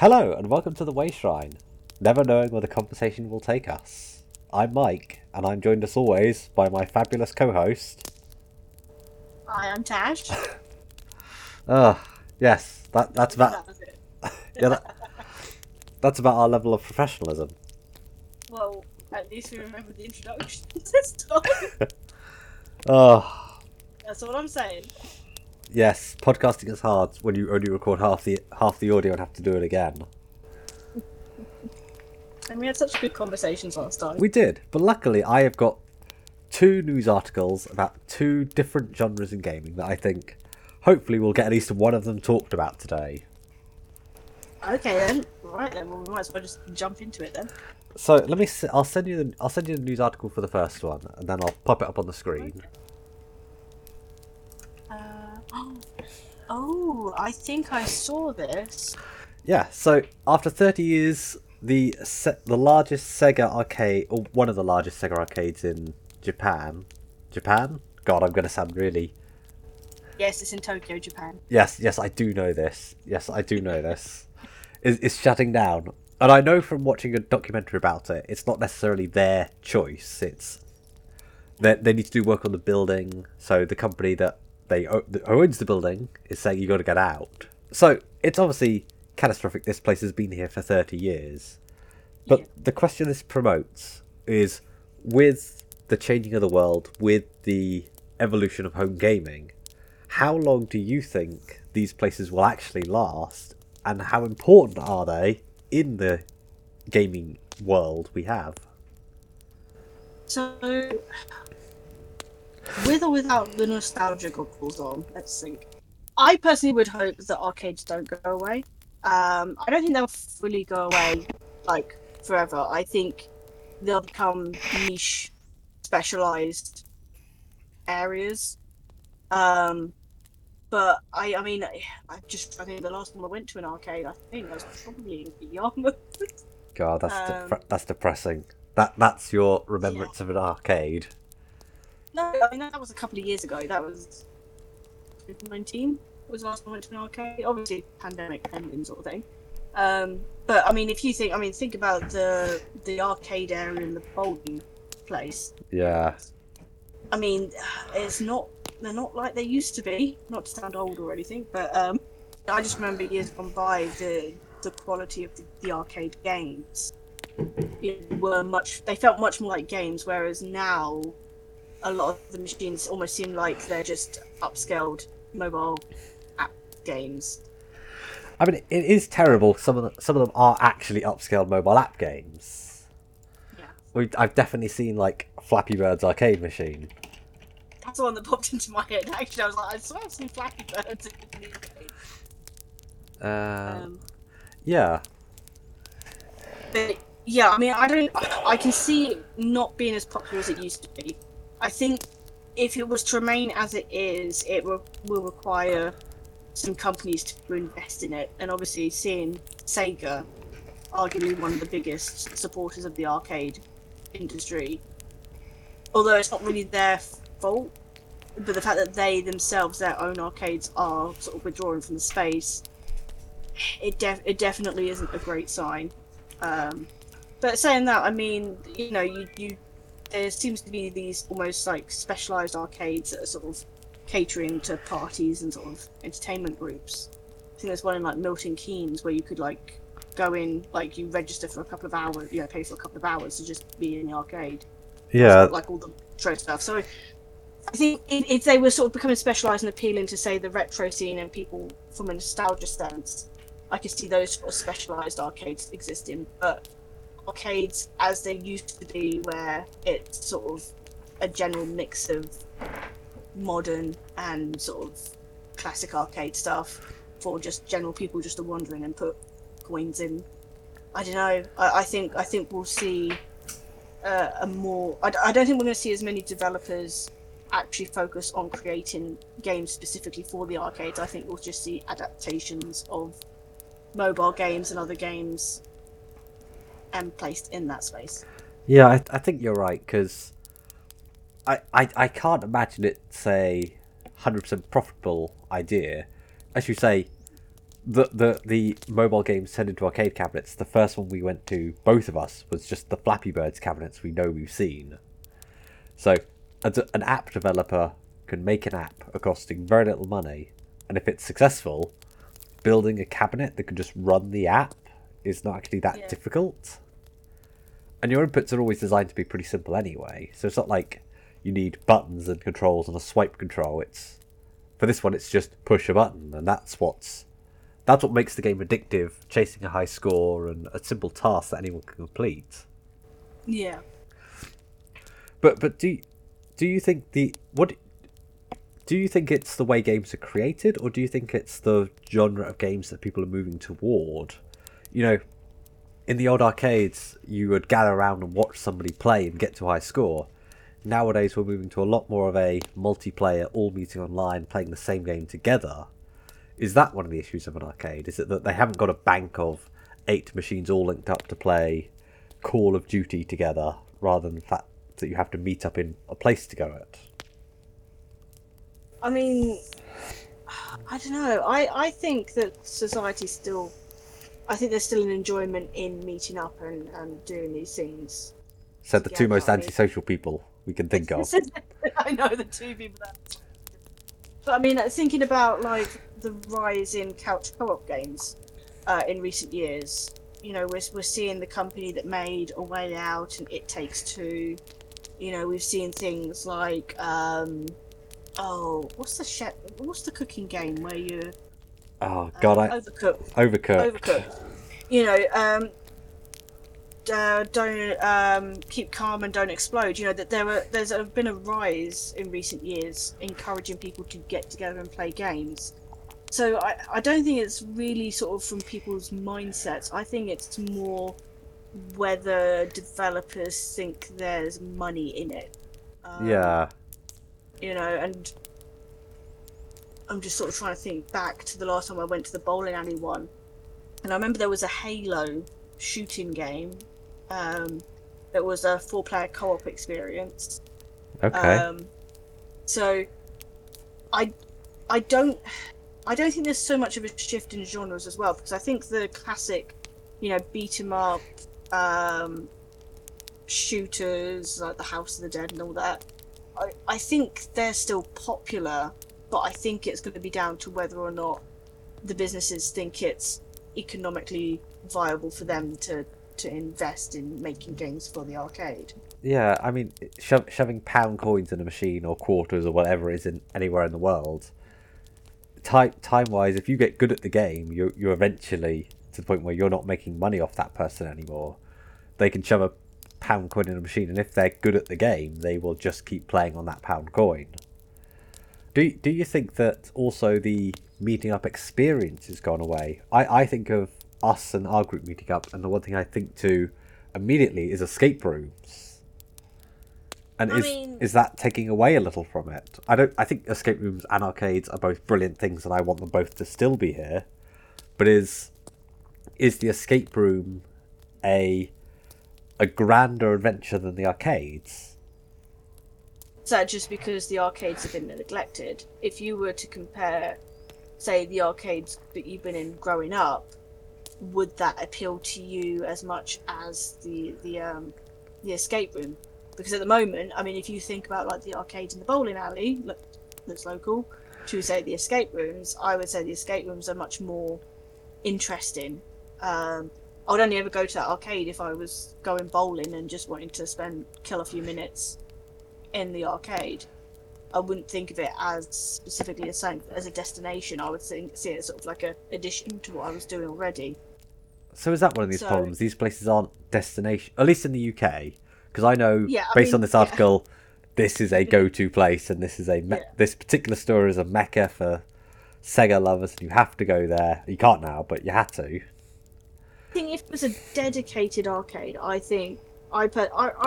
Hello and welcome to The Wayshrine, never knowing where the conversation will take us. I'm Mike, and I'm joined as always by my fabulous co-host. Hi, I'm Tash. Yes, that's about... That yeah, that's about our level of professionalism. Well, at least we remember the introduction this time. That's all I'm saying. Yes, podcasting is hard when you only record half the audio and have to do it again. And we had such good conversations last time. We did, but luckily I have got two news articles about two different genres in gaming that I think hopefully we'll get at least one of them talked about today. Okay then, right then, well, we might as well just jump into it then. So I'll send you the news article for the first one, and then I'll pop it up on the screen. Okay. Oh, I think I saw this. Yeah, so after 30 years, the largest Sega arcade, or one of the largest Sega arcades in Japan? God, I'm going to sound really... Yes, it's in Tokyo, Japan. Yes, I do know this. It's shutting down. And I know from watching a documentary about it, it's not necessarily their choice. It's that they need to do work on the building, so the company that who owns the building is saying you got to get out. So it's obviously catastrophic. This place has been here for 30 years. But the question this promotes is, with the changing of the world, with the evolution of home gaming, how long do you think these places will actually last? And how important are they in the gaming world we have? So... with or without the nostalgia goggles on, let's think. I personally would hope that arcades don't go away. I don't think they'll fully go away, like, forever. I think they'll become niche, specialised areas. But, I think the last time I went to an arcade, I think that was probably in Yarmouth. God, that's depressing. That's your remembrance of an arcade. No, I mean, that was a couple of years ago. That was 2019 was the last time I went to an arcade. Obviously, pandemic ending sort of thing. But, I mean, if you think... I mean, think about the arcade area in the bowling place. Yeah. I mean, it's not... They're not like they used to be. Not to sound old or anything, but I just remember years gone by, the quality of the arcade games. They felt much more like games, whereas now... a lot of the machines almost seem like they're just upscaled mobile app games. I mean, it is terrible. Some of them are actually upscaled mobile app games. Yeah. I've definitely seen, like, Flappy Birds arcade machine. That's the one that popped into my head. Actually, I was like, I swear I've seen Flappy Birds in the new game. Yeah. But yeah, I mean, I can see it not being as popular as it used to be. I think if it was to remain as it is, it will require some companies to invest in it. And obviously, seeing Sega, arguably one of the biggest supporters of the arcade industry, although it's not really their fault, but the fact that they themselves, their own arcades, are sort of withdrawing from the space, it definitely isn't a great sign. But saying that, I mean, you know, there seems to be these almost like specialised arcades that are sort of catering to parties and sort of entertainment groups. I think there's one in like Milton Keynes where you could like go in, like you register for a couple of hours, you know, pay for a couple of hours to just be in the arcade. Yeah. So, like all the retro stuff. So I think if they were sort of becoming specialised and appealing to say the retro scene and people from a nostalgia sense, I could see those sort of specialised arcades existing, but arcades as they used to be, where it's sort of a general mix of modern and sort of classic arcade stuff for just general people just to wander in and put coins in. I don't know. I think we'll see a more... I don't think we're going to see as many developers actually focus on creating games specifically for the arcades. I think we'll just see adaptations of mobile games and other games and placed in that space. Yeah, I think you're right, because I can't imagine it's a 100% profitable idea. As you say, the mobile games sent into arcade cabinets, the first one we went to, both of us, was just the Flappy Birds cabinets we know we've seen. So an app developer can make an app costing very little money, and if it's successful, building a cabinet that can just run the app is not actually that difficult. And your inputs are always designed to be pretty simple anyway, so it's not like you need buttons and controls and a swipe control. It's, for this one, it's just push a button, and that's what makes the game addictive, chasing a high score and a simple task that anyone can complete. Yeah. But do you think do you think it's the way games are created, or do you think it's the genre of games that people are moving toward? You know, in the old arcades, you would gather around and watch somebody play and get to a high score. Nowadays, we're moving to a lot more of a multiplayer, all meeting online, playing the same game together. Is that one of the issues of an arcade? Is it that they haven't got a bank of 8 machines all linked up to play Call of Duty together, rather than the fact that you have to meet up in a place to go at? I mean, I don't know. I think that society's still... I think there's still an enjoyment in meeting up and doing these things. Said the two most antisocial people we can think of. I know, the two people that... But I mean, thinking about, like, the rise in couch co-op games in recent years, you know, we're seeing the company that made A Way Out and It Takes Two. You know, we've seen things like... what's the cooking game where you? Oh God, Overcooked. Overcooked. You know, don't keep calm and don't explode. You know that there's been a rise in recent years encouraging people to get together and play games. So I don't think it's really sort of from people's mindsets. I think it's more whether developers think there's money in it. Yeah. You know, and I'm just sort of trying to think back to the last time I went to the bowling alley one, and I remember there was a Halo shooting game that was a 4-player co-op experience. Okay. So I don't think there's so much of a shift in genres as well, because I think the classic, you know, beat 'em up shooters like the House of the Dead and all that, I think they're still popular, but I think it's going to be down to whether or not the businesses think it's economically viable for them to invest in making games for the arcade. Yeah, I mean, shoving pound coins in a machine or quarters or whatever is in anywhere in the world. Time-wise, if you get good at the game, you're eventually to the point where you're not making money off that person anymore. They can shove a pound coin in a machine, and if they're good at the game, they will just keep playing on that pound coin. Do you think that also the meeting up experience has gone away? I think of us and our group meeting up, and the one thing I think to immediately is escape rooms. And is that taking away a little from it? I think escape rooms and arcades are both brilliant things, and I want them both to still be here. But is the escape room a grander adventure than the arcades? Is that just because the arcades have been neglected? If you were to compare, say, the arcades that you've been in growing up, would that appeal to you as much as the escape room? Because at the moment, I mean, if you think about like the arcades in the bowling alley, that's local, to say the escape rooms, I would say the escape rooms are much more interesting. I would only ever go to that arcade if I was going bowling and just wanting to kill a few minutes in the arcade. I wouldn't think of it as specifically as a destination. I would see it as sort of like an addition to what I was doing already. So is that one of these problems? These places aren't destination, at least in the UK, because I know based on this article, this is a go-to place, and this is this particular store is a mecca for Sega lovers, and you have to go there. You can't now, but you had to. I think if it was a dedicated arcade, I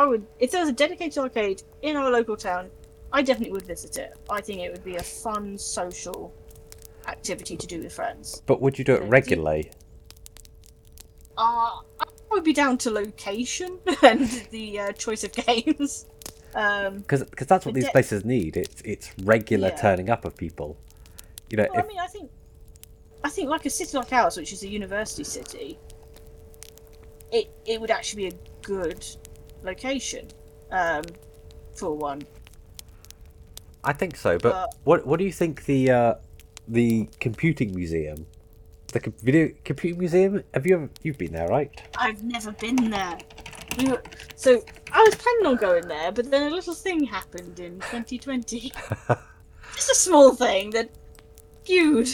would. If there was a dedicated arcade in our local town, I definitely would visit it. I think it would be a fun social activity to do with friends. But would you do it regularly? I would be down to location and the choice of games. Because that's what these places need. It's regular turning up of people. You know. Well, I mean, I think. I think like a city like ours, which is a university city, it would actually be a good location for one. I think so, but what do you think the computing museum, computing museum? Have you ever, you've been there, right? I've never been there. So I was planning on going there, but then a little thing happened in 2020. Just a small thing that skewed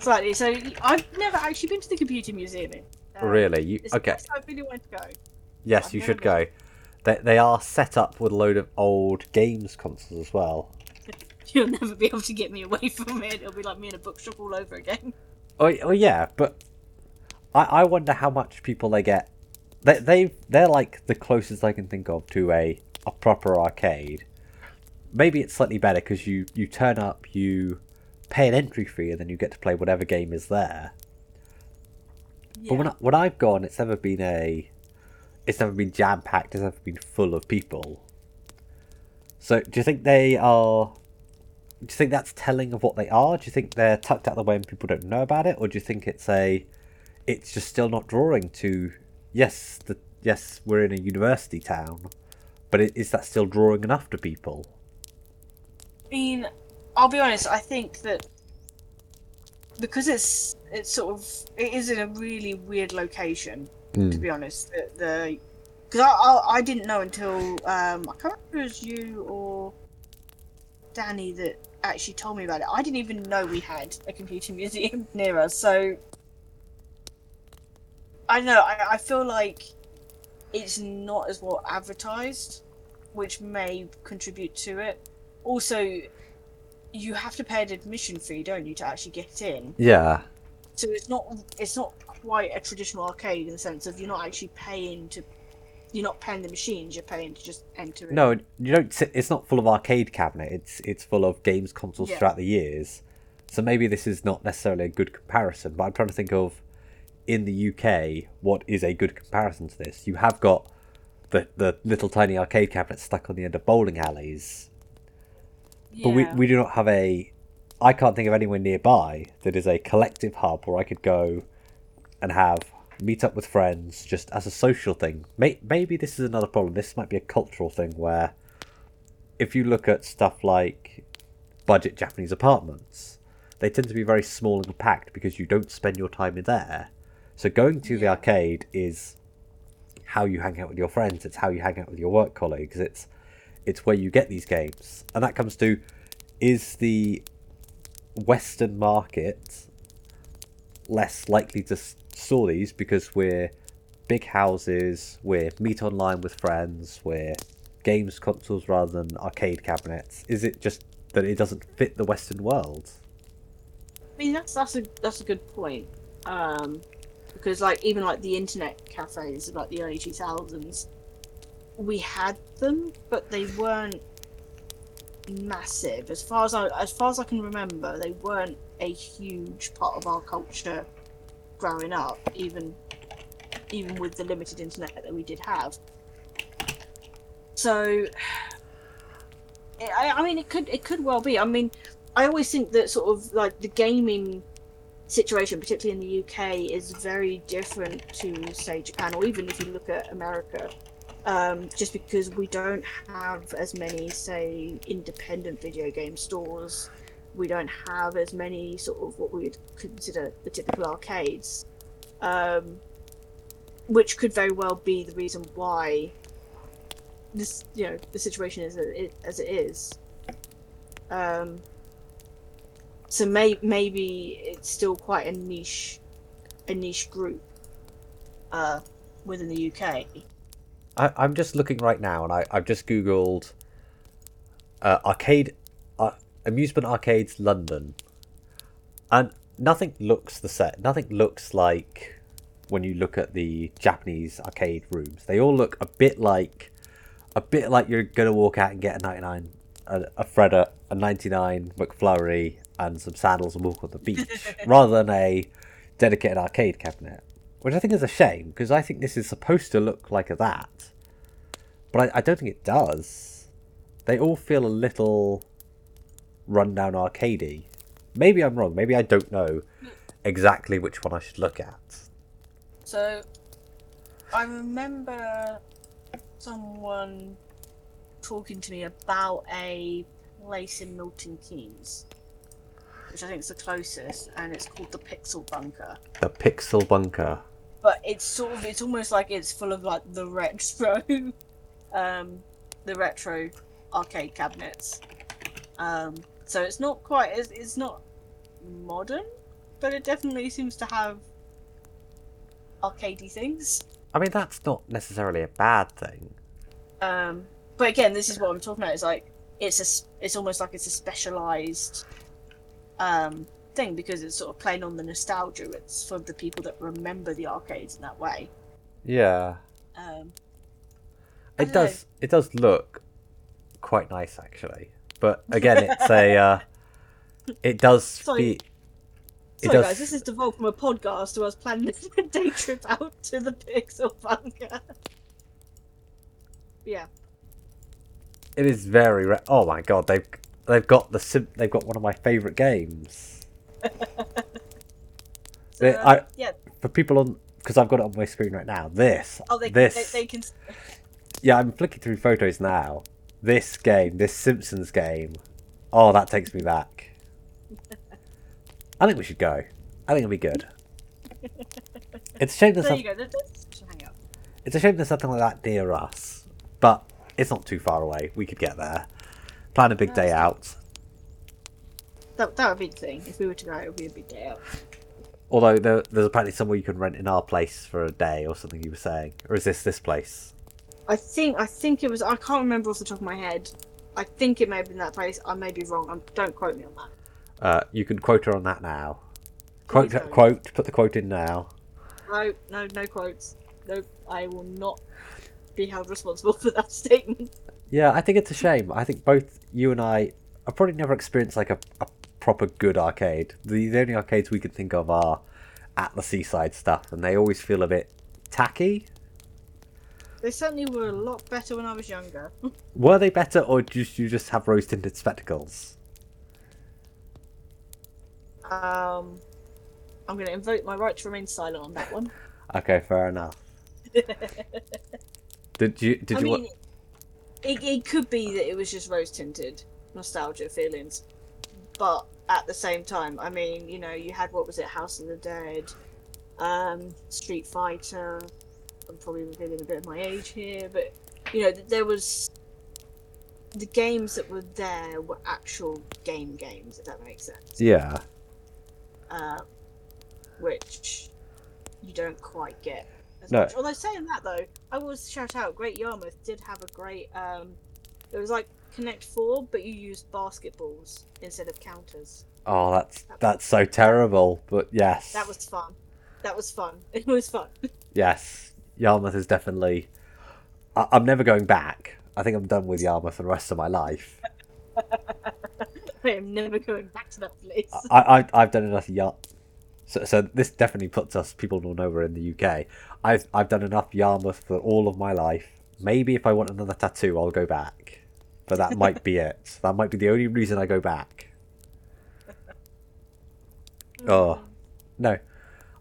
slightly. So I've never actually been to the computing museum. Really? Okay. I really wanted to go. Yes, you should go. They are set up with a load of old games consoles as well. You'll never be able to get me away from it. It'll be like me in a bookshop all over again. Oh yeah, but I wonder how much people they get. They're like the closest I can think of to a proper arcade. Maybe it's slightly better because you turn up, you pay an entry fee, and then you get to play whatever game is there. Yeah. But when I've gone, it's never been jam-packed. It's never been full of people. So do you think they are? Do you think that's telling of what they are? Do you think they're tucked out of the way and people don't know about it, or do you think it's just still not drawing to? Yes, we're in a university town, but is that still drawing enough to people? I mean, I'll be honest. I think that because it is in a really weird location. Mm. To be honest, because I didn't know until I can't remember if it was you or Danny that actually told me about it. I didn't even know we had a computer museum near us, so. I know, I feel like it's not as well advertised, which may contribute to it. Also, you have to pay an admission fee, don't you, to actually get in? Yeah. So it's not quite a traditional arcade in the sense of you're not paying the machines, you're paying to just enter it. No, you don't sit, it's not full of arcade cabinet, it's full of games consoles throughout the years. So maybe this is not necessarily a good comparison, but I'm trying to think of in the UK, what is a good comparison to this? You have got the little tiny arcade cabinets stuck on the end of bowling alleys. Yeah. But we do not have I can't think of anywhere nearby that is a collective hub where I could go and meet up with friends just as a social thing. Maybe this is another problem. This might be a cultural thing where if you look at stuff like budget Japanese apartments, they tend to be very small and compact because you don't spend your time in there. So going to the arcade is how you hang out with your friends. It's how you hang out with your work colleagues. It's where you get these games. And that comes to, is the Western market less likely to store these because we're big houses, we're meet online with friends, we're games consoles rather than arcade cabinets? Is it just that it doesn't fit the Western world? I mean, that's a good point. Because even the internet cafes of the early 2000s, we had them, but they weren't massive. As far as I can remember, they weren't a huge part of our culture growing up, even with the limited internet that we did have. So, I mean, it could well be. I mean, I always think that the gaming situation, particularly in the UK, is very different to, say, Japan, or even if you look at America, just because we don't have as many, say, independent video game stores. We don't have as many what we would consider the typical arcades, which could very well be the reason why this, the situation is as it is. So maybe it's still quite a niche group within the UK. I'm just looking right now, and I've just googled amusement arcades London, and nothing looks the set. Nothing looks like when you look at the Japanese arcade rooms. They all look a bit like you're gonna walk out and get a 99 McFlurry and some sandals and walk on the beach, rather than a dedicated arcade cabinet, which I think is a shame, because I think this is supposed to look like that, but I don't think it does. They all feel a little run down arcadey. Maybe I'm wrong, maybe I don't know. exactly which one I should look at. So, I remember someone talking to me about a place in Milton Keynes, which I think is the closest, and it's called the Pixel Bunker. The Pixel Bunker. But it's sort of, it's almost like it's full of like the retro arcade cabinets. So it's not quite, it's not modern, but it definitely seems to have arcadey things. I mean, that's not necessarily a bad thing. But again, this is what I'm talking about. It's like it's almost like it's a specialized thing, because it's sort of playing on the nostalgia. It's for the people that remember the arcades in that way. Yeah. It does look quite nice, actually. But again, it's a it does speak. Sorry, guys, this is devolved from a podcast to us planning a day trip out to the Pixel Bunker. Yeah. It is very. Oh my god, they've got they've got one of my favourite games. For people on, because I've got it on my screen right now. They can. Yeah, I'm flicking through photos now. This game, this Simpsons game. Oh, that takes me back. I think we should go. I think it'll be good. It's a shame that it's a shame there's something like that near us, but it's not too far away. We could get there. Plan a big day out. That would be the thing. If we were to go, it would be a big day out. Although there's apparently somewhere you can rent in our place for a day or something. You were saying, or is this place? I think it was. I can't remember off the top of my head. I think it may have been that place. I may be wrong. Don't quote me on that. You can quote her on that now. Quote. Put the quote in now. No quotes. No, I will not be held responsible for that statement. Yeah, I think it's a shame. I think both you and I probably never experienced like a proper good arcade. The only arcades we can think of are at the seaside stuff, and they always feel a bit tacky. They certainly were a lot better when I was younger. Were they better, or did you just have rose-tinted spectacles? I'm going to invoke my right to remain silent on that one. Okay, fair enough. I mean, it could be that it was just rose-tinted nostalgia feelings, but at the same time, I mean, you know, you had House of the Dead, Street Fighter. I'm probably revealing a bit of my age here, but you know, there was the games that were there were actual games, if that makes sense. Yeah. Which you don't quite get as much. Although saying that though, I will shout out Great Yarmouth did have a great it was like Connect 4, but you used basketballs instead of counters. Oh, that's so terrible, but yes. That was fun. It was fun. Yes. Yarmouth is definitely I'm never going back. I think I'm done with Yarmouth for the rest of my life. I am never going back to that place. I've done enough Yarmouth. So this definitely puts us, people will know we're in the UK. I've done enough Yarmouth for all of my life. Maybe if I want another tattoo, I'll go back. But that might be it. That might be the only reason I go back. Oh. No.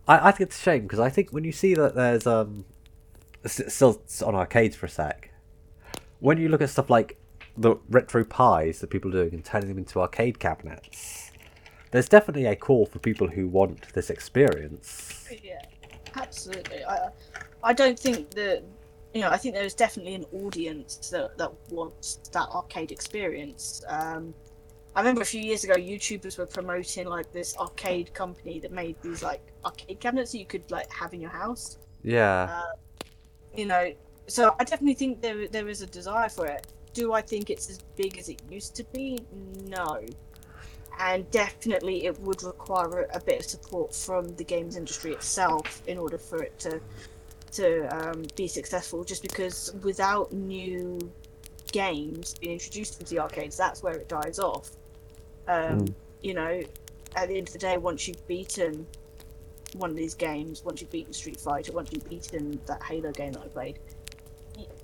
I think it's a shame, because I think when you see that there's still on arcades for a sec, when you look at stuff like the retro pies that people are doing and turning them into arcade cabinets, there's definitely a call for people who want this experience. Yeah, absolutely. I don't think that, you know, I think there's definitely an audience that wants that arcade experience. I remember a few years ago, YouTubers were promoting like this arcade company that made these like arcade cabinets that you could like have in your house. Yeah. You know, so I definitely think there is a desire for it. Do I think it's as big as it used to be? No. And definitely it would require a bit of support from the games industry itself in order for it to be successful. Just because without new games being introduced into the arcades, that's where it dies off. You know, at the end of the day, once you've beaten one of these games, once you've beaten Street Fighter, once you've beaten that Halo game that I played,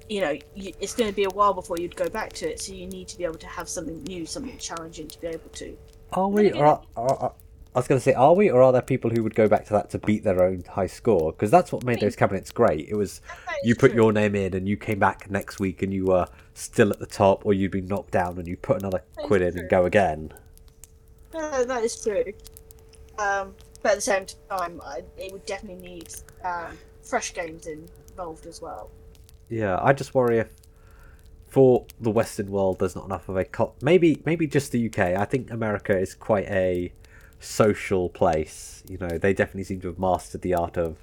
you know, it's going to be a while before you'd go back to it, so you need to be able to have something new, something challenging to be able to. Are we, I was going to say, are we, or are there people who would go back to that to beat their own high score? Because that's what made those cabinets great. It was you put your name in and you came back next week and you were still at the top, or you'd been knocked down and you put another quid in and go again. That is true. But at the same time, it would definitely need fresh games involved as well. Yeah, I just worry if for the Western world there's not enough of a... Maybe just the UK. I think America is quite a social place. You know, they definitely seem to have mastered the art of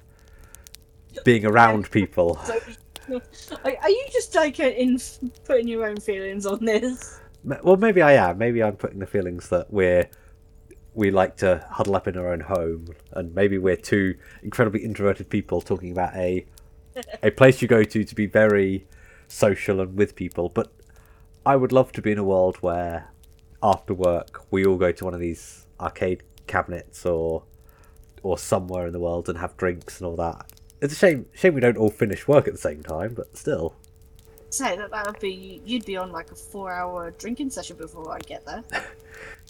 being around people. Are you just like in putting your own feelings on this? Well, maybe I am. Maybe I'm putting the feelings that we like to huddle up in our own home, and maybe we're two incredibly introverted people talking about a place you go to be very social and with people. But I would love to be in a world where after work we all go to one of these arcade cabinets or somewhere in the world and have drinks and all that. It's a shame we don't all finish work at the same time, but still. Say that would be, you'd be on like a 4-hour drinking session before I get there.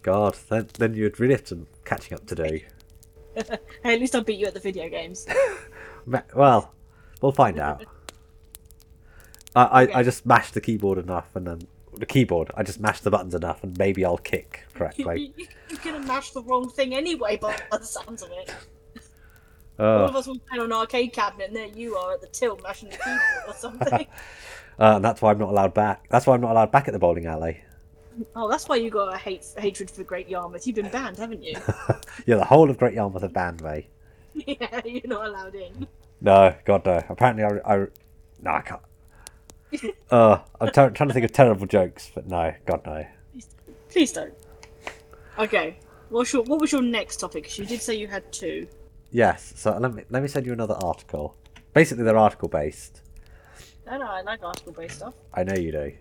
God, then you'd really have some catching up to do. Hey, at least I'll beat you at the video games. Well, we'll find out. I just mashed the keyboard enough, and then I just mashed the buttons enough, and maybe I'll kick correctly. You're gonna mash the wrong thing anyway, by the sounds of it. All of us were playing on an arcade cabinet, and there you are at the till mashing the keyboard or something. And that's why I'm not allowed back. That's why I'm not allowed back at the bowling alley. Oh, that's why you got a hatred for Great Yarmouth. You've been banned, haven't you? Yeah, the whole of Great Yarmouth have banned me. Yeah, you're not allowed in. No, God no. Apparently, I can't. I'm trying to think of terrible jokes, but no, God no. Please don't. Okay. What was your next topic? Because you did say you had two. Yes. So let me send you another article. Basically, they're article based. No, I like article based stuff. I know you do.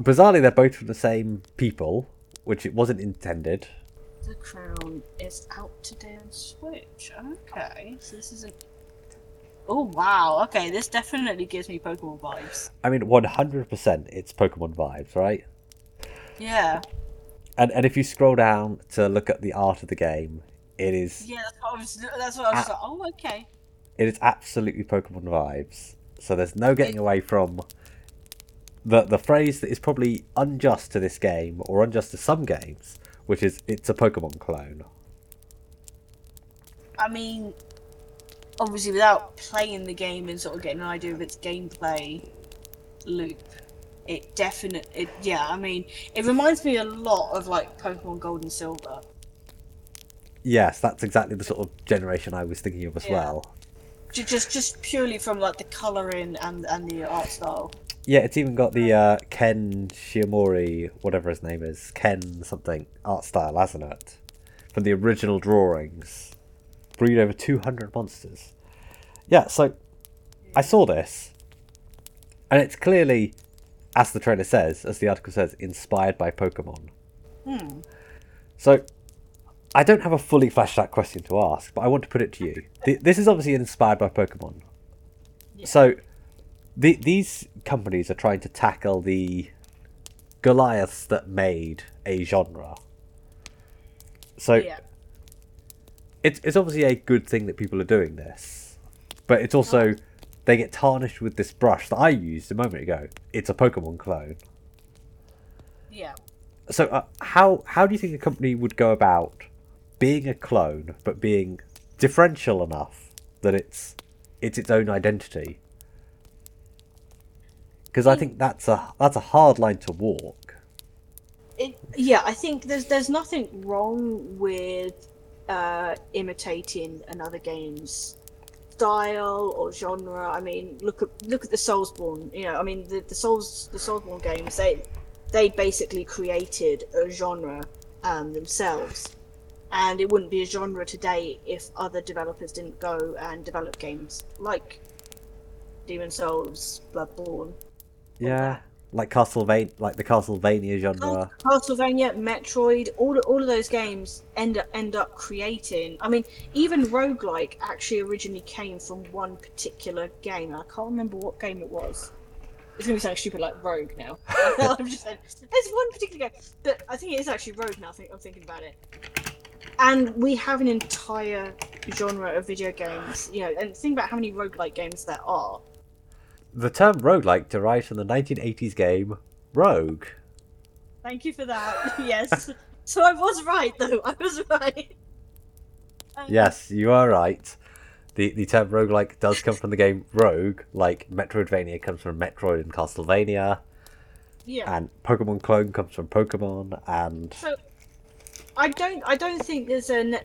Bizarrely, they're both from the same people, which it wasn't intended. The Crown is out today on Switch. Okay, so this is a... Oh, wow. Okay, this definitely gives me Pokemon vibes. I mean, 100% it's Pokemon vibes, right? Yeah. And if you scroll down to look at the art of the game, it is... Yeah, that's what I was like, oh, okay. It is absolutely Pokemon vibes. So there's no getting away from... The phrase that is probably unjust to this game, or unjust to some games, which is, it's a Pokemon clone. I mean, obviously without playing the game and sort of getting an idea of its gameplay loop, it definitely, yeah, I mean, it reminds me a lot of like Pokemon Gold and Silver. Yes, that's exactly the sort of generation I was thinking of as well. Just purely from like the colouring and the art style. Yeah, it's even got the Ken Sugimori, whatever his name is, Ken something, art style, hasn't it? From the original drawings. Breed over 200 monsters. Yeah, so I saw this, and it's clearly, as the trailer says, as the article says, inspired by Pokemon. So, I don't have a fully fleshed out question to ask, but I want to put it to you. This is obviously inspired by Pokemon. Yeah. So... These companies are trying to tackle the Goliaths that made a genre. So it's obviously a good thing that people are doing this, but it's also they get tarnished with this brush that I used a moment ago. It's a Pokemon clone. Yeah. So how do you think a company would go about being a clone but being differential enough that it's its own identity? Because I think that's a hard line to walk. I think there's nothing wrong with imitating another game's style or genre. I mean, look at the Soulsborne. You know, I mean the Soulsborne games. They basically created a genre themselves, and it wouldn't be a genre today if other developers didn't go and develop games like Demon Souls, Bloodborne. Yeah, like Castlevania, like the Castlevania genre. Castlevania, Metroid, all of those games end up creating. I mean, even roguelike actually originally came from one particular game. I can't remember what game it was. It's going to be something stupid like Rogue now. I'm just saying, there's one particular game that I think it is actually Rogue now, I'm thinking about it. And we have an entire genre of video games, you know, and think about how many roguelike games there are. The term roguelike derives from the 1980s game Rogue. Thank you for that, yes. So I was right, though. I was right. Yes, you are right. The term roguelike does come from the game Rogue, like Metroidvania comes from Metroid and Castlevania. Yeah. And Pokemon Clone comes from Pokemon, and... So, I don't think there's an...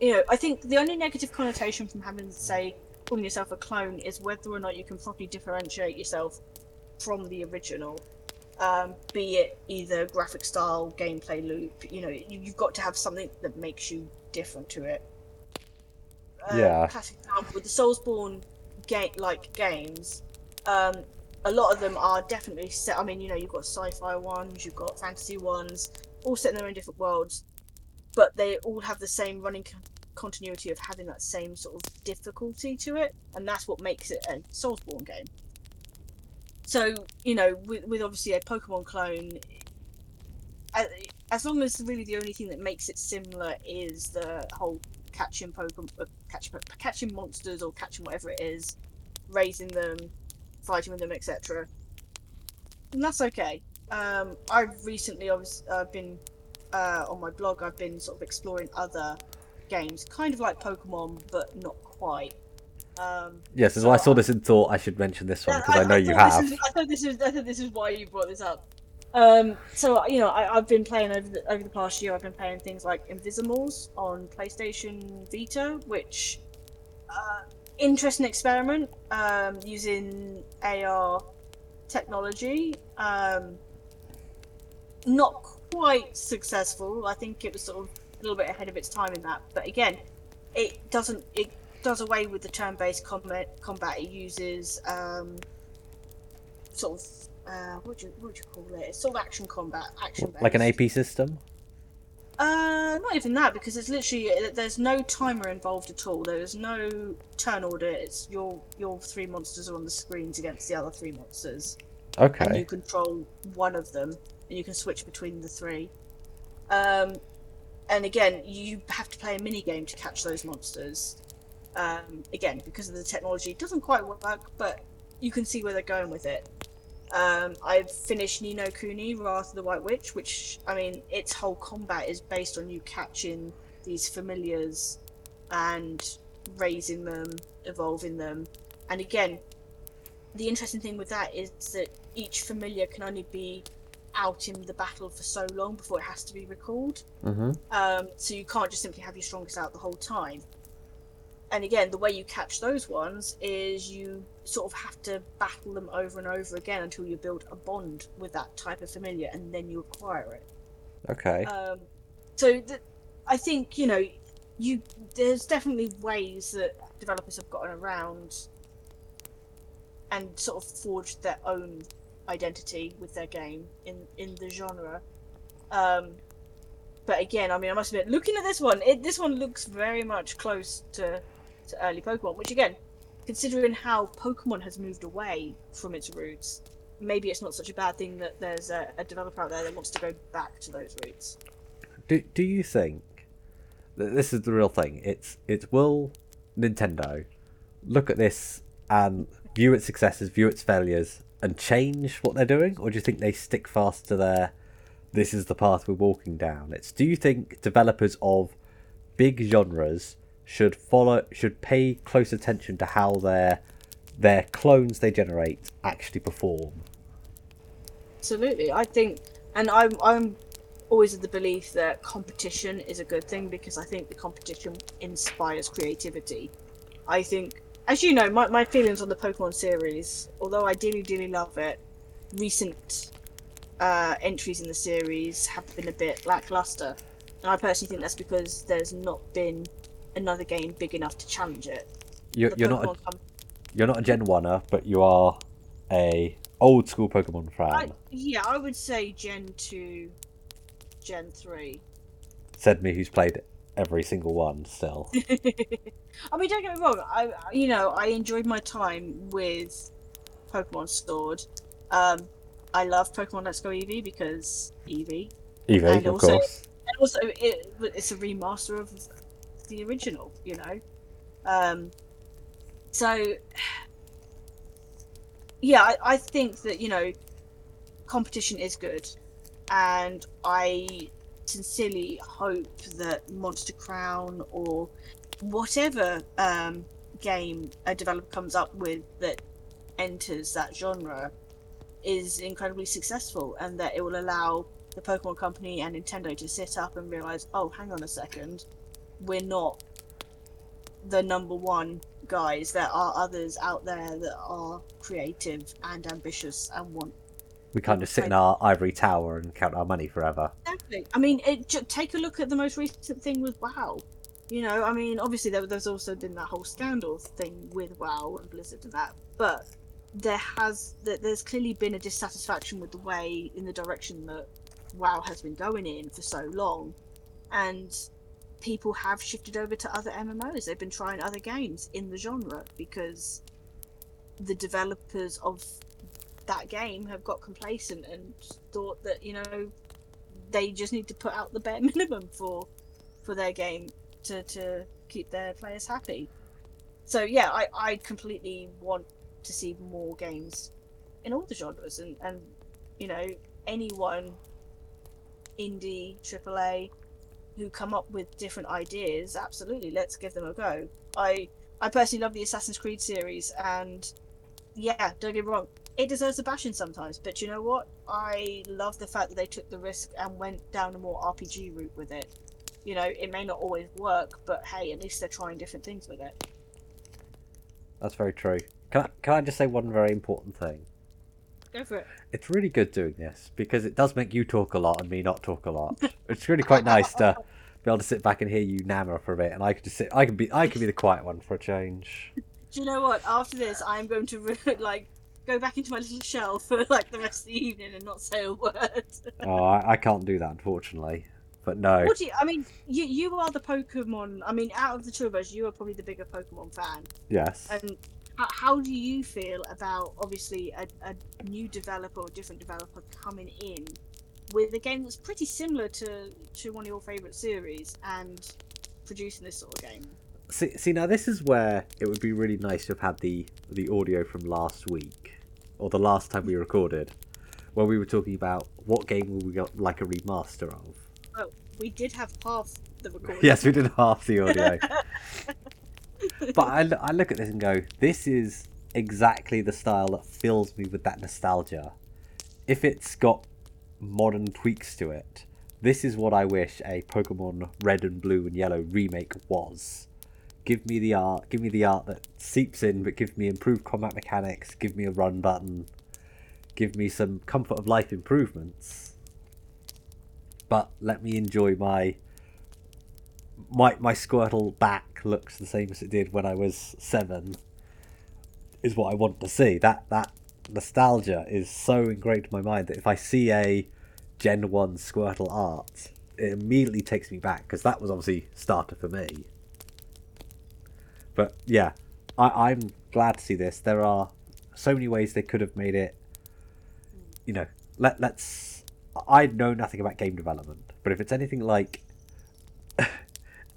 you know, I think the only negative connotation from having, say, calling yourself a clone is whether or not you can properly differentiate yourself from the original. Be it either graphic style, gameplay loop, you know, you've got to have something that makes you different to it. Yeah. Classic example with the Soulsborne games, a lot of them are definitely set. I mean, you know, you've got sci-fi ones, you've got fantasy ones, all set in their own different worlds, but they all have the same running continuity of having that same sort of difficulty to it, and that's what makes it a Soulsborne game. So, you know, with obviously a Pokemon clone, as long as really the only thing that makes it similar is the whole catching monsters or catching whatever it is, raising them, fighting with them, etc. And that's okay. I've recently been on my blog, I've been sort of exploring other games, kind of like Pokemon, but not quite. Yes, so I saw this and thought I should mention this one because I know you have. I thought this is why you brought this up. So you know, I've been playing over the past year. I've been playing things like Invisimals on PlayStation Vita, which interesting experiment using AR technology. Not quite successful. I think it was sort of a little bit ahead of its time in that. But again, it does away with the turn-based combat. It uses sort of what do you call it? It's sort of action combat, action-based. Like an AP system. Not even that, because it's literally there's no timer involved at all. There's no turn order. It's your three monsters are on the screens against the other three monsters. Okay. And you control one of them, and you can switch between the three. And again, you have to play a mini game to catch those monsters. Again, because of the technology, it doesn't quite work, but you can see where they're going with it. I've finished Ni no Kuni, Wrath of the White Witch, which, I mean, its whole combat is based on you catching these familiars and raising them, evolving them. And again, the interesting thing with that is that each familiar can only be out in the battle for so long before it has to be recalled. Mm-hmm. So you can't just simply have your strongest out the whole time. And again, the way you catch those ones is you sort of have to battle them over and over again until you build a bond with that type of familiar, and then you acquire it. Okay. I think, you know, there's definitely ways that developers have gotten around and sort of forged their own identity with their game in the genre. But again, I mean, I must admit, looking at this one, this one looks very much close to early Pokemon, which again, considering how Pokemon has moved away from its roots, maybe it's not such a bad thing that there's a developer out there that wants to go back to those roots. Do you think that this is the real thing? It's will Nintendo look at this and view its successes, view its failures, and change what they're doing? Or do you think they stick fast to their... this is the path we're walking down. Do you think developers of big genres should pay close attention to how their clones they generate actually perform? Absolutely, I think, and I'm always of the belief that competition is a good thing, because I think the competition inspires creativity. I think, as you know, my feelings on the Pokemon series, although I dearly love it, recent entries in the series have been a bit lackluster, and I personally think that's because there's not been another game big enough to challenge it. You're not a Gen 1er, but you are a old school Pokemon fan. I would say Gen 2, Gen 3. Said me who's played every single one still. I mean, don't get me wrong. I enjoyed my time with Pokemon Sword. I love Pokemon Let's Go Eevee because Eevee. Eevee, and also, of course. And also, it's a remaster of the original, you know. So, yeah, I think that, you know, competition is good. And I sincerely hope that Monster Crown or whatever game a developer comes up with that enters that genre is incredibly successful, and that it will allow the Pokemon Company and Nintendo to sit up and realize, oh, hang on a second, we're not the number one guys. There are others out there that are creative and ambitious and want. We can't just sit in our ivory tower and count our money forever. Exactly. I mean, take a look at the most recent thing with WoW. You know, I mean, obviously there's also been that whole scandal thing with WoW and Blizzard and that, but there's clearly been a dissatisfaction with the way, in the direction that WoW has been going in for so long, and people have shifted over to other MMOs. They've been trying other games in the genre because the developers of that game have got complacent and thought that, you know, they just need to put out the bare minimum for their game to keep their players happy. So yeah, I completely want to see more games in all the genres, and you know, anyone indie, AAA, who come up with different ideas, absolutely, let's give them a go. I personally love the Assassin's Creed series, and yeah, don't get me wrong, it deserves a bashing sometimes, but you know what, I love the fact that they took the risk and went down a more RPG route with it. You know, it may not always work, but hey, at least they're trying different things with it. That's very true. Can I just say one very important thing? Go for it. It's really good doing this because it does make you talk a lot and me not talk a lot. It's really quite nice to be able to sit back and hear you nammer for a bit, and I can be the quiet one for a change. Do you know what? After this, I'm going to like go back into my little shell for like the rest of the evening and not say a word. Oh, I can't do that, unfortunately. But no. What do you, I mean, you are the Pokemon. I mean, out of the two of us, you are probably the bigger Pokemon fan. Yes. And how do you feel about, obviously, a new developer or different developer coming in with a game that's pretty similar to one of your favourite series and producing this sort of game? See, now this is where it would be really nice to have had the audio from last week, or the last time we recorded, where we were talking about what game will we got, like a remaster of. Well, we did have half the recording. Yes, we did half the audio. But I look at this and go, this is exactly the style that fills me with that nostalgia. If it's got modern tweaks to it, this is what I wish a Pokemon Red and Blue and Yellow remake was. Give me the art that seeps in, but give me improved combat mechanics, give me a run button, give me some comfort of life improvements. But let me enjoy my Squirtle back looks the same as it did when I was 7 is what I want to see. That nostalgia is so ingrained in my mind that if I see a Gen 1 Squirtle art, it immediately takes me back, because that was obviously starter for me. But yeah, I'm glad to see this. There are so many ways they could have made it, you know, let's... I know nothing about game development, but if it's anything like...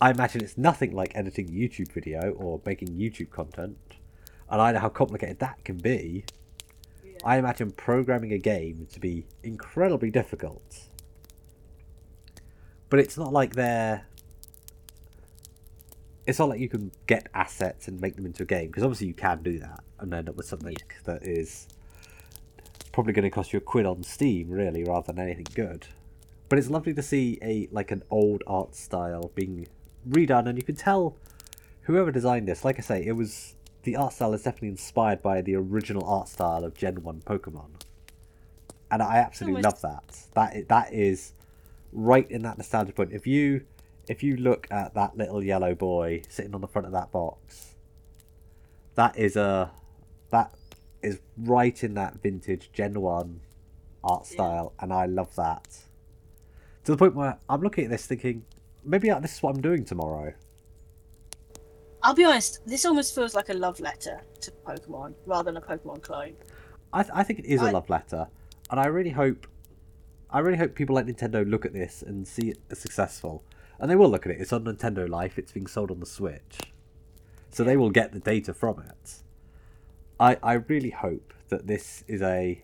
I imagine it's nothing like editing a YouTube video or making YouTube content, and I know how complicated that can be. Yeah. I imagine programming a game to be incredibly difficult. But it's not like they're... It's not like you can get assets and make them into a game, because obviously you can do that and end up with something that is probably going to cost you £1 on Steam, really, rather than anything good. But it's lovely to see an old art style being redone, and you can tell whoever designed this, like I say, it was the art style is definitely inspired by the original art style of Gen 1 Pokemon, and I absolutely love that. That is right in that nostalgia point. If you look at that little yellow boy sitting on the front of that box, that is right in that vintage Gen 1 art style, and I love that. To the point where I'm looking at this thinking, maybe this is what I'm doing tomorrow. I'll be honest, this almost feels like a love letter to Pokemon rather than a Pokemon clone. I think it is a love letter, and I really hope people like Nintendo look at this and see it as successful, and they will look at it. It's on Nintendo Life. It's being sold on the Switch, so they will get the data from it. I really hope that this is a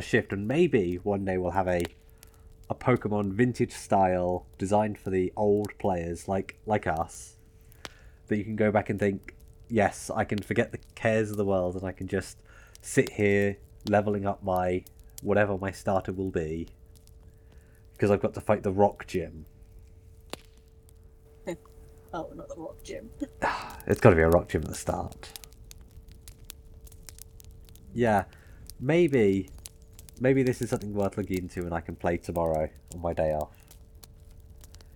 shift, and maybe one day we'll have a Pokemon vintage style designed for the old players like us, that you can go back and think, yes, I can forget the cares of the world and I can just sit here leveling up my whatever my starter will be because I've got to fight the rock gym. Oh, not the rock gym. It's got to be a rock gym at the start. Yeah, maybe this is something worth looking into and I can play tomorrow on my day off.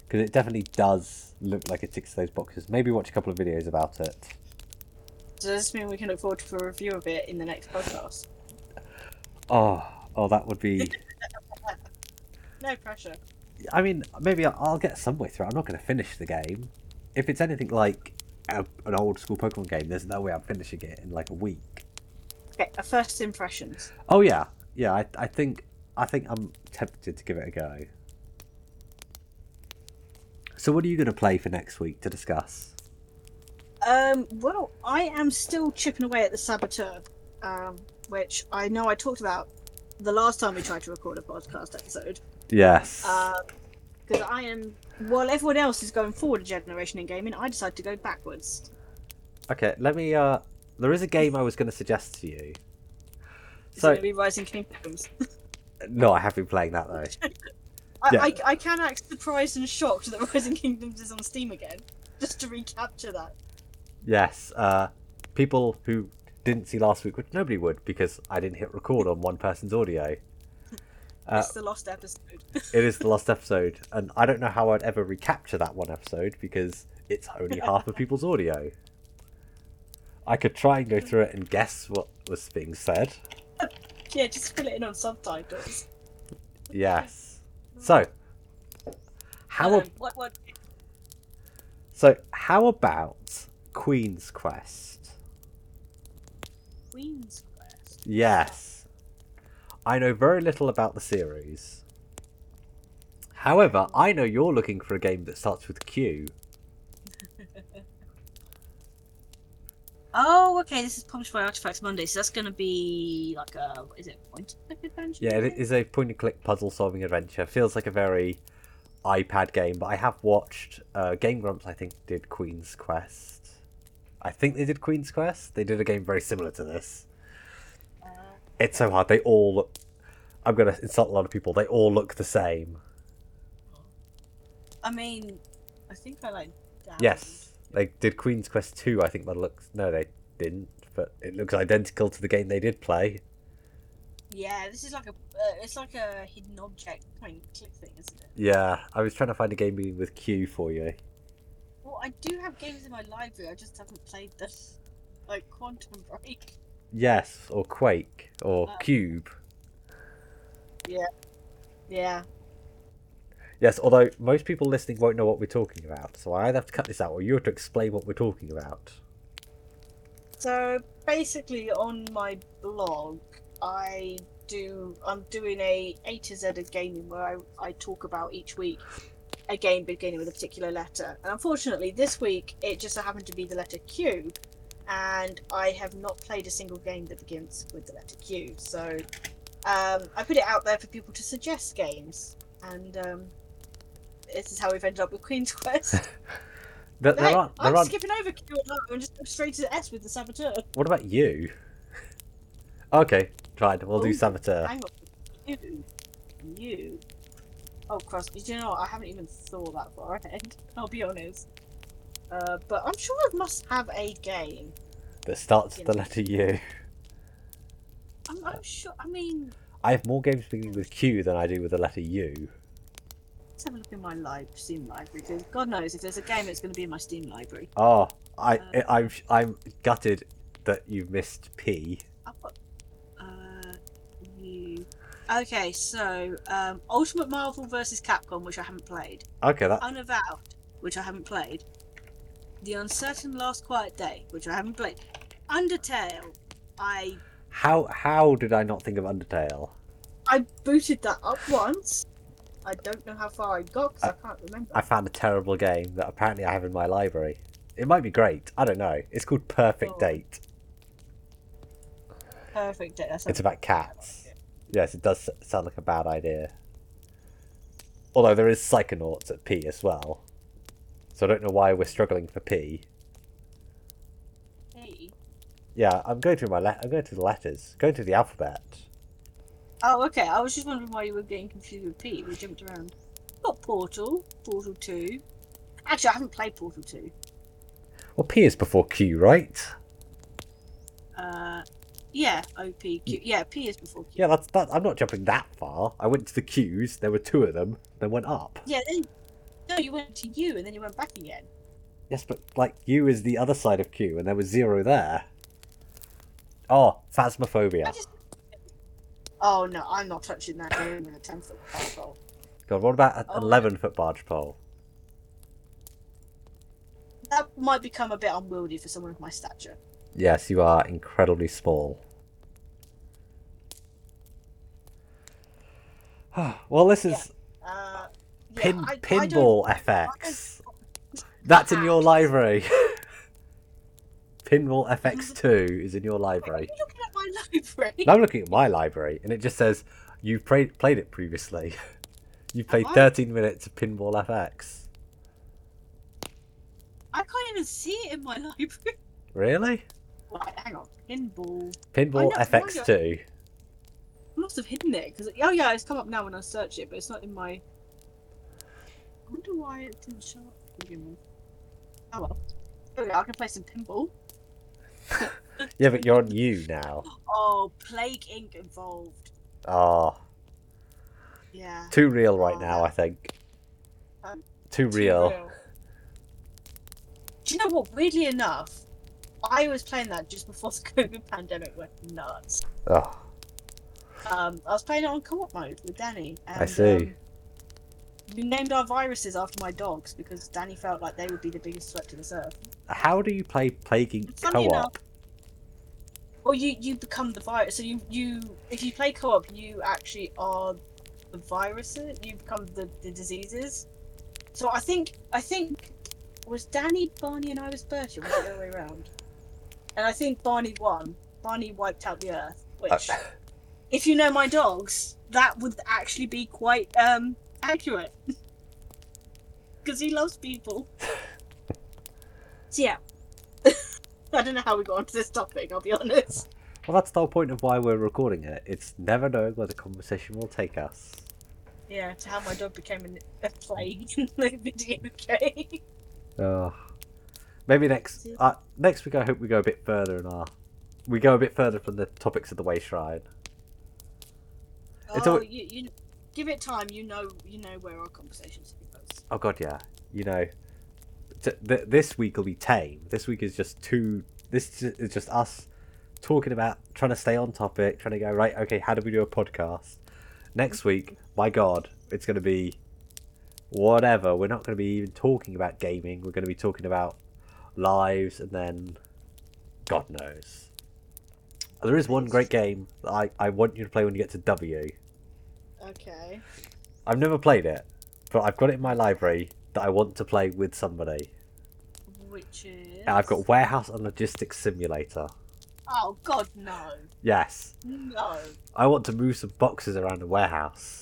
Because it definitely does look like it ticks those boxes. Maybe watch a couple of videos about it. Does this mean we can look forward to a review of it in the next podcast? Oh, that would be... No pressure. I mean, maybe I'll get some way through. I'm not going to finish the game. If it's anything like an old school Pokemon game, there's no way I'm finishing it in like a week. Okay, first impressions. Oh yeah, I think I'm tempted to give it a go. So what are you going to play for next week to discuss? Well, I am still chipping away at The Saboteur, which I know I talked about the last time we tried to record a podcast episode. Yes. Because while everyone else is going forward a generation in gaming, I decided to go backwards. Okay, let me... there is a game I was going to suggest to you. Is it going to be Rising Kingdoms? No, I have been playing that though. I can act surprised and shocked that Rising Kingdoms is on Steam again, just to recapture that. Yes, people who didn't see last week, which nobody would, because I didn't hit record on one person's audio. It's the lost episode. It is the lost episode, and I don't know how I'd ever recapture that one episode, because it's only half of people's audio. I could try and go through it and guess what was being said. Yeah, just fill it in on subtitles. Yes. So, how about Queen's Quest? Queen's Quest? Yes. I know very little about the series. However, I know you're looking for a game that starts with Q. Oh, okay, this is published by Artifacts Monday, so that's going to be like a... Is it a point-and-click adventure? Yeah, it is a point-and-click puzzle-solving adventure. Feels like a very iPad game, but I have watched... Game Grumps, I think, did Queen's Quest. They did a game very similar to this. It's so hard. They all look... I'm going to insult a lot of people. They all look the same. I mean, I think I like that. Yes. They did Queen's Quest 2, I think, by the looks... No, they didn't, but it looks identical to the game they did play. Yeah, this is like a... it's like a hidden object point-and-click thing, isn't it? Yeah, I was trying to find a game beginning with Q for you. Well, I do have games in my library, I just haven't played them. Like Quantum Break. Yes, or Quake, or Cube. Yeah. Yeah. Yes, although most people listening won't know what we're talking about, so I either have to cut this out or you have to explain what we're talking about. So basically, on my blog, I'm doing a A to Z of gaming where I talk about each week a game beginning with a particular letter. And unfortunately, this week it just so happened to be the letter Q, and I have not played a single game that begins with the letter Q. So I put it out there for people to suggest games, and this is how we've ended up with Queen's Quest. I'm skipping over Q and R and just go straight to S with The Saboteur. What about you? Okay, fine. We'll do Saboteur. Hang on. You. Oh, cross. Do you know what? I haven't even thought that far ahead. I'll be honest. But I'm sure I must have a game that starts with the letter U. I'm sure. I mean, I have more games beginning with Q than I do with the letter U. Let's have a look in my Steam library, because God knows if there's a game, it's going to be in my Steam library. Oh, I'm gutted that you've missed P. I've got, U. Okay, so Ultimate Marvel vs. Capcom, which I haven't played. Okay, that. Unavowed, which I haven't played. The Uncertain Last Quiet Day, which I haven't played. Undertale, I How did I not think of Undertale? I booted that up once. I don't know how far I got because I can't remember. I found a terrible game that apparently I have in my library. It might be great. I don't know. It's called Perfect Date. Perfect Date. It's about cats. Yes, it does sound like a bad idea. Although there is Psychonauts at P as well. So I don't know why we're struggling for P. P? Yeah, I'm going through the letters. Going through the alphabet. Oh, okay. I was just wondering why you were getting confused with P. We jumped around. Got Portal. Portal 2. Actually, I haven't played Portal 2. Well, P is before Q, right? Yeah, OP, Q. Yeah, P is before Q. Yeah, that's. I'm not jumping that far. I went to the Qs. There were two of them. They went up. Yeah, then. No, you went to U and then you went back again. Yes, but like U is the other side of Q, and there was zero there. Oh, Phasmophobia. Oh no, I'm not touching that game in a 10-foot barge pole. God, what about an 11-foot barge pole? That might become a bit unwieldy for someone of my stature. Yes, you are incredibly small. Well, this is Pinball FX. That's in your library. Pinball FX 2 is in your library. Wait, are you looking at my library? No, I'm looking at my library, and it just says you've played it previously. You've played 13 minutes of Pinball FX. I can't even see it in my library. Really? Right, hang on. Pinball. Pinball FX2. I must have hidden it. Cause, oh yeah, it's come up now when I search it, but it's not in my... I wonder why it didn't show up. Oh well. There we go, I can play some pinball. Yeah, but you're on you now. Oh, Plague Inc. involved. Oh. Yeah. Too real right now, I think. Too real. Do you know what? Weirdly enough, I was playing that just before the COVID pandemic went nuts. Oh. I was playing it on co-op mode with Danny. And, I see. We named our viruses after my dogs because Danny felt like they would be the biggest threat to this earth. How do you play Plague Inc. co-op? Well, you become the virus. So if you play co-op, you actually are the viruses. You become the diseases. So I think. Was Danny, Barney, and I was Bertie? Was it the other way around? And I think Barney won. Barney wiped out the Earth, which, if you know my dogs, that would actually be quite accurate. Because he loves people. So yeah. I don't know how we got onto this topic, I'll be honest. Well, that's the whole point of why we're recording it. It's never knowing where the conversation will take us. Yeah, to how my dog became a plague in the video game. Oh, maybe next week. I hope we go a bit further from the topics of the Wayshrine. Oh, you give it time. You know where our conversations will be. Oh God, yeah. You know, this week will be tame. This week is just This is just us talking about trying to stay on topic, trying to go right. Okay, how do we do a podcast? Next week, my God, it's going to be. Whatever, we're not going to be even talking about gaming, we're going to be talking about lives, and then God knows. There is one great game that I want you to play when you get to W. Okay. I've never played it, but I've got it in my library that I want to play with somebody. Which is? I've got Warehouse and Logistics Simulator. Oh, God, no. Yes. No. I want to move some boxes around a warehouse.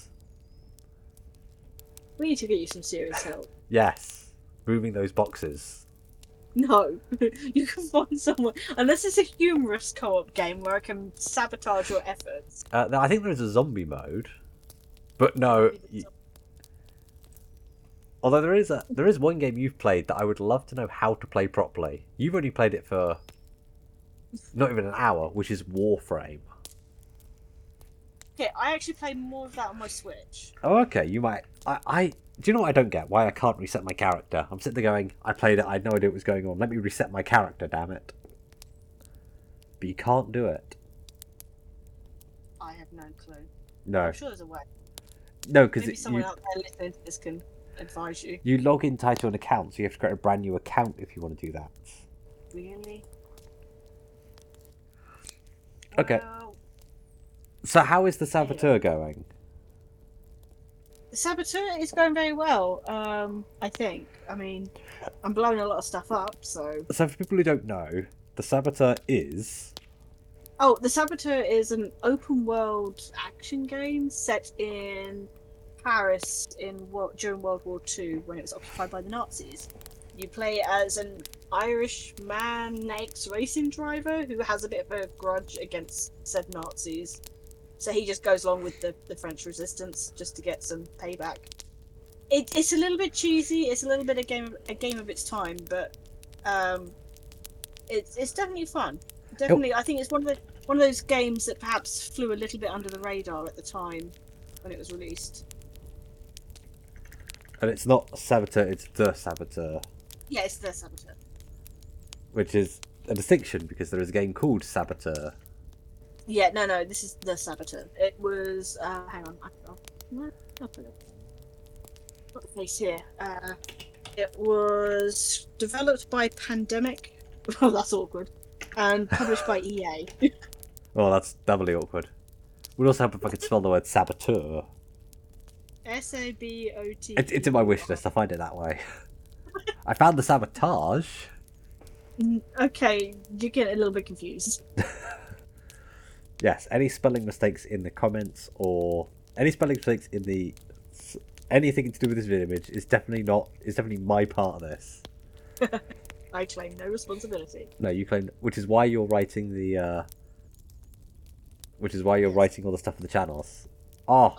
We need to get you some serious help. Yes. Moving those boxes. No. You can find someone. Unless it's a humorous co-op game where I can sabotage your efforts. I think there is a zombie mode. But no. Although there is one game you've played that I would love to know how to play properly. You've only played it for not even an hour, which is Warframe. Okay, I actually play more of that on my Switch. Oh, okay. You might. Do you know what I don't get? Why I can't reset my character? I'm sitting there going, I played it. I had no idea what was going on. Let me reset my character, damn it. But you can't do it. I have no clue. No. I'm sure there's a way. No, because maybe someone out there listening to this can advise you. You log in tied to an account, so you have to create a brand new account if you want to do that. Really? Okay. So how is The Saboteur going? The Saboteur is going very well, I think. I mean, I'm blowing a lot of stuff up, so... So for people who don't know, The Saboteur is... Oh, The Saboteur is an open-world action game set in Paris during World War II, when it was occupied by the Nazis. You play as an Irish man, ex-racing driver, who has a bit of a grudge against said Nazis. So he just goes along with the French resistance just to get some payback. It's a little bit cheesy. It's a little bit a game of its time, but it's definitely fun. Definitely, I think it's one of those games that perhaps flew a little bit under the radar at the time when it was released. And it's not Saboteur; it's The Saboteur. Yeah, it's The Saboteur. Which is a distinction because there is a game called Saboteur. Yeah, no, this is The Saboteur. It was, hang on, I'll put it up. It's here. It was developed by Pandemic. Oh, that's awkward. And published by EA. Oh, that's doubly awkward. We'd also have if I could spell the word saboteur. S-A-B-O-T. It's in my wish list. I find it that way. I found The Sabotage. Okay, you get a little bit confused. Yes, any spelling mistakes in the comments or any spelling mistakes in the anything to do with this video image is definitely not. It's definitely my part of this. I claim no responsibility. No, you claim, which is why you're writing the. Which is why you're writing all the stuff for the channels. Oh.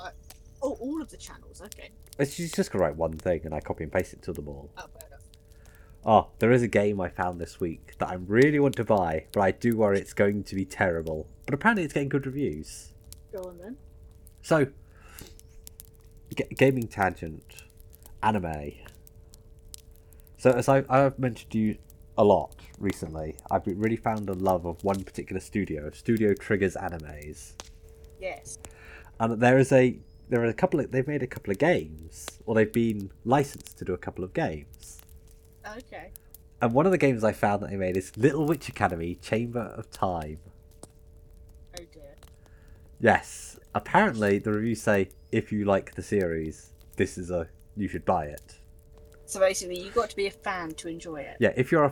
Oh, all of the channels. Okay. She's just gonna write one thing, and I copy and paste it to them all. Oh, fair enough. Oh, there is a game I found this week that I really want to buy, but I do worry it's going to be terrible. But apparently it's getting good reviews. Go on then. So, gaming tangent, anime. So as I've mentioned to you a lot recently, I've really found a love of one particular studio. Studio Trigger's animes. Yes. And they've made a couple of games, or they've been licensed to do a couple of games. Okay. And one of the games I found that they made is Little Witch Academy, Chamber of Time. Oh dear. Yes. Apparently the reviews say, if you like the series, you should buy it. So basically you've got to be a fan to enjoy it. Yeah, if you're a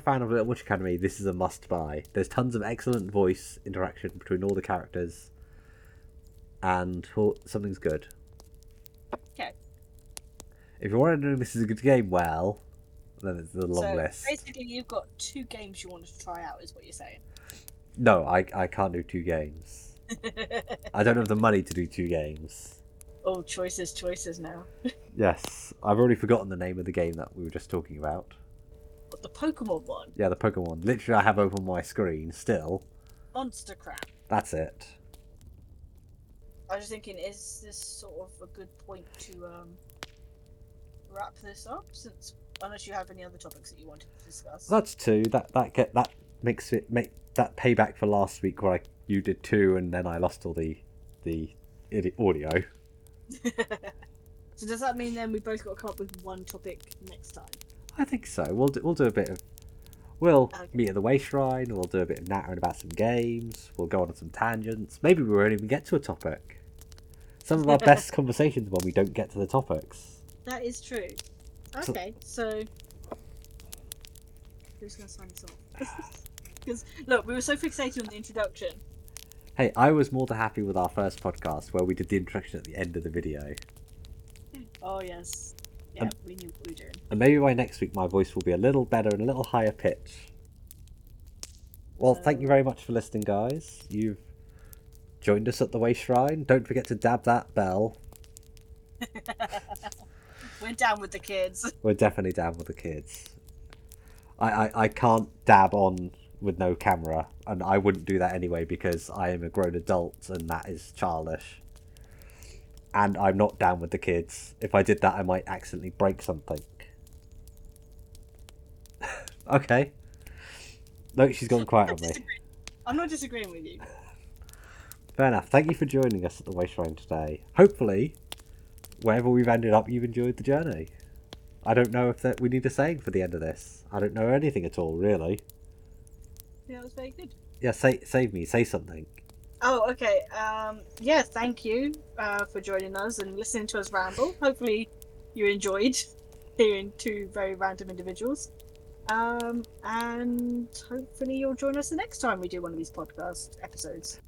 fan of Little Witch Academy, this is a must buy. There's tons of excellent voice interaction between all the characters and something's good. Okay. If you're wondering if this is a good game, well, then it's a long list. So basically you've got two games you want to try out is what you're saying. No, I can't do two games. I don't have the money to do two games. Oh, choices now. Yes, I've already forgotten the name of the game that we were just talking about. What, the Pokemon one? Yeah, the Pokemon. Literally, I have open my screen still. Monster Crap. That's it. I was thinking, is this sort of a good point to... wrap this up, unless you have any other topics that you wanted to discuss. That's two. That makes it make that payback for last week where you did two and then I lost all the audio. So does that mean then we both got to come up with one topic next time? I think so. We'll do a bit of meet at the Wayshrine. We'll do a bit of nattering about some games. We'll go on some tangents. Maybe we won't even get to a topic. Some of our best conversations when we don't get to the topics. That is true. Okay, so who's going to sign this off? Because look, we were so fixated on the introduction. Hey, I was more than happy with our first podcast where we did the introduction at the end of the video. Oh yes, yeah, we knew what we were doing. And maybe by next week, my voice will be a little better and a little higher pitch. Well, thank you very much for listening, guys. You've joined us at the Wayshrine. Don't forget to dab that bell. We're down with the kids. We're definitely down with the kids. I can't dab on with no camera, and I wouldn't do that anyway because I am a grown adult and that is childish. And I'm not down with the kids. If I did that, I might accidentally break something. Okay. No, she's gone quiet on me. I'm not disagreeing with you. Fair enough. Thank you for joining us at the Wayshrine today. Hopefully... wherever we've ended up, you've enjoyed the journey. I don't know if we need a saying for the end of this. I don't know anything at all, really. Yeah, that was very good. Yeah, say something. Oh, okay. Yeah, thank you for joining us and listening to us ramble. Hopefully you enjoyed hearing two very random individuals. And hopefully you'll join us the next time we do one of these podcast episodes.